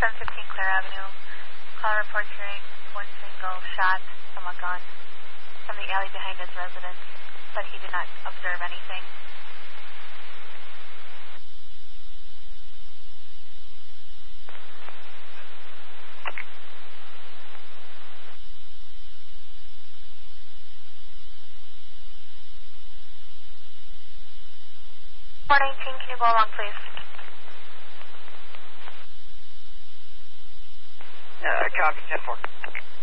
715 Clara Avenue. Caller reports hearing one single shot from a gun from the alley behind his residence, but he did not observe anything. Morning, team. Can you go along, please? Copy, 10-4.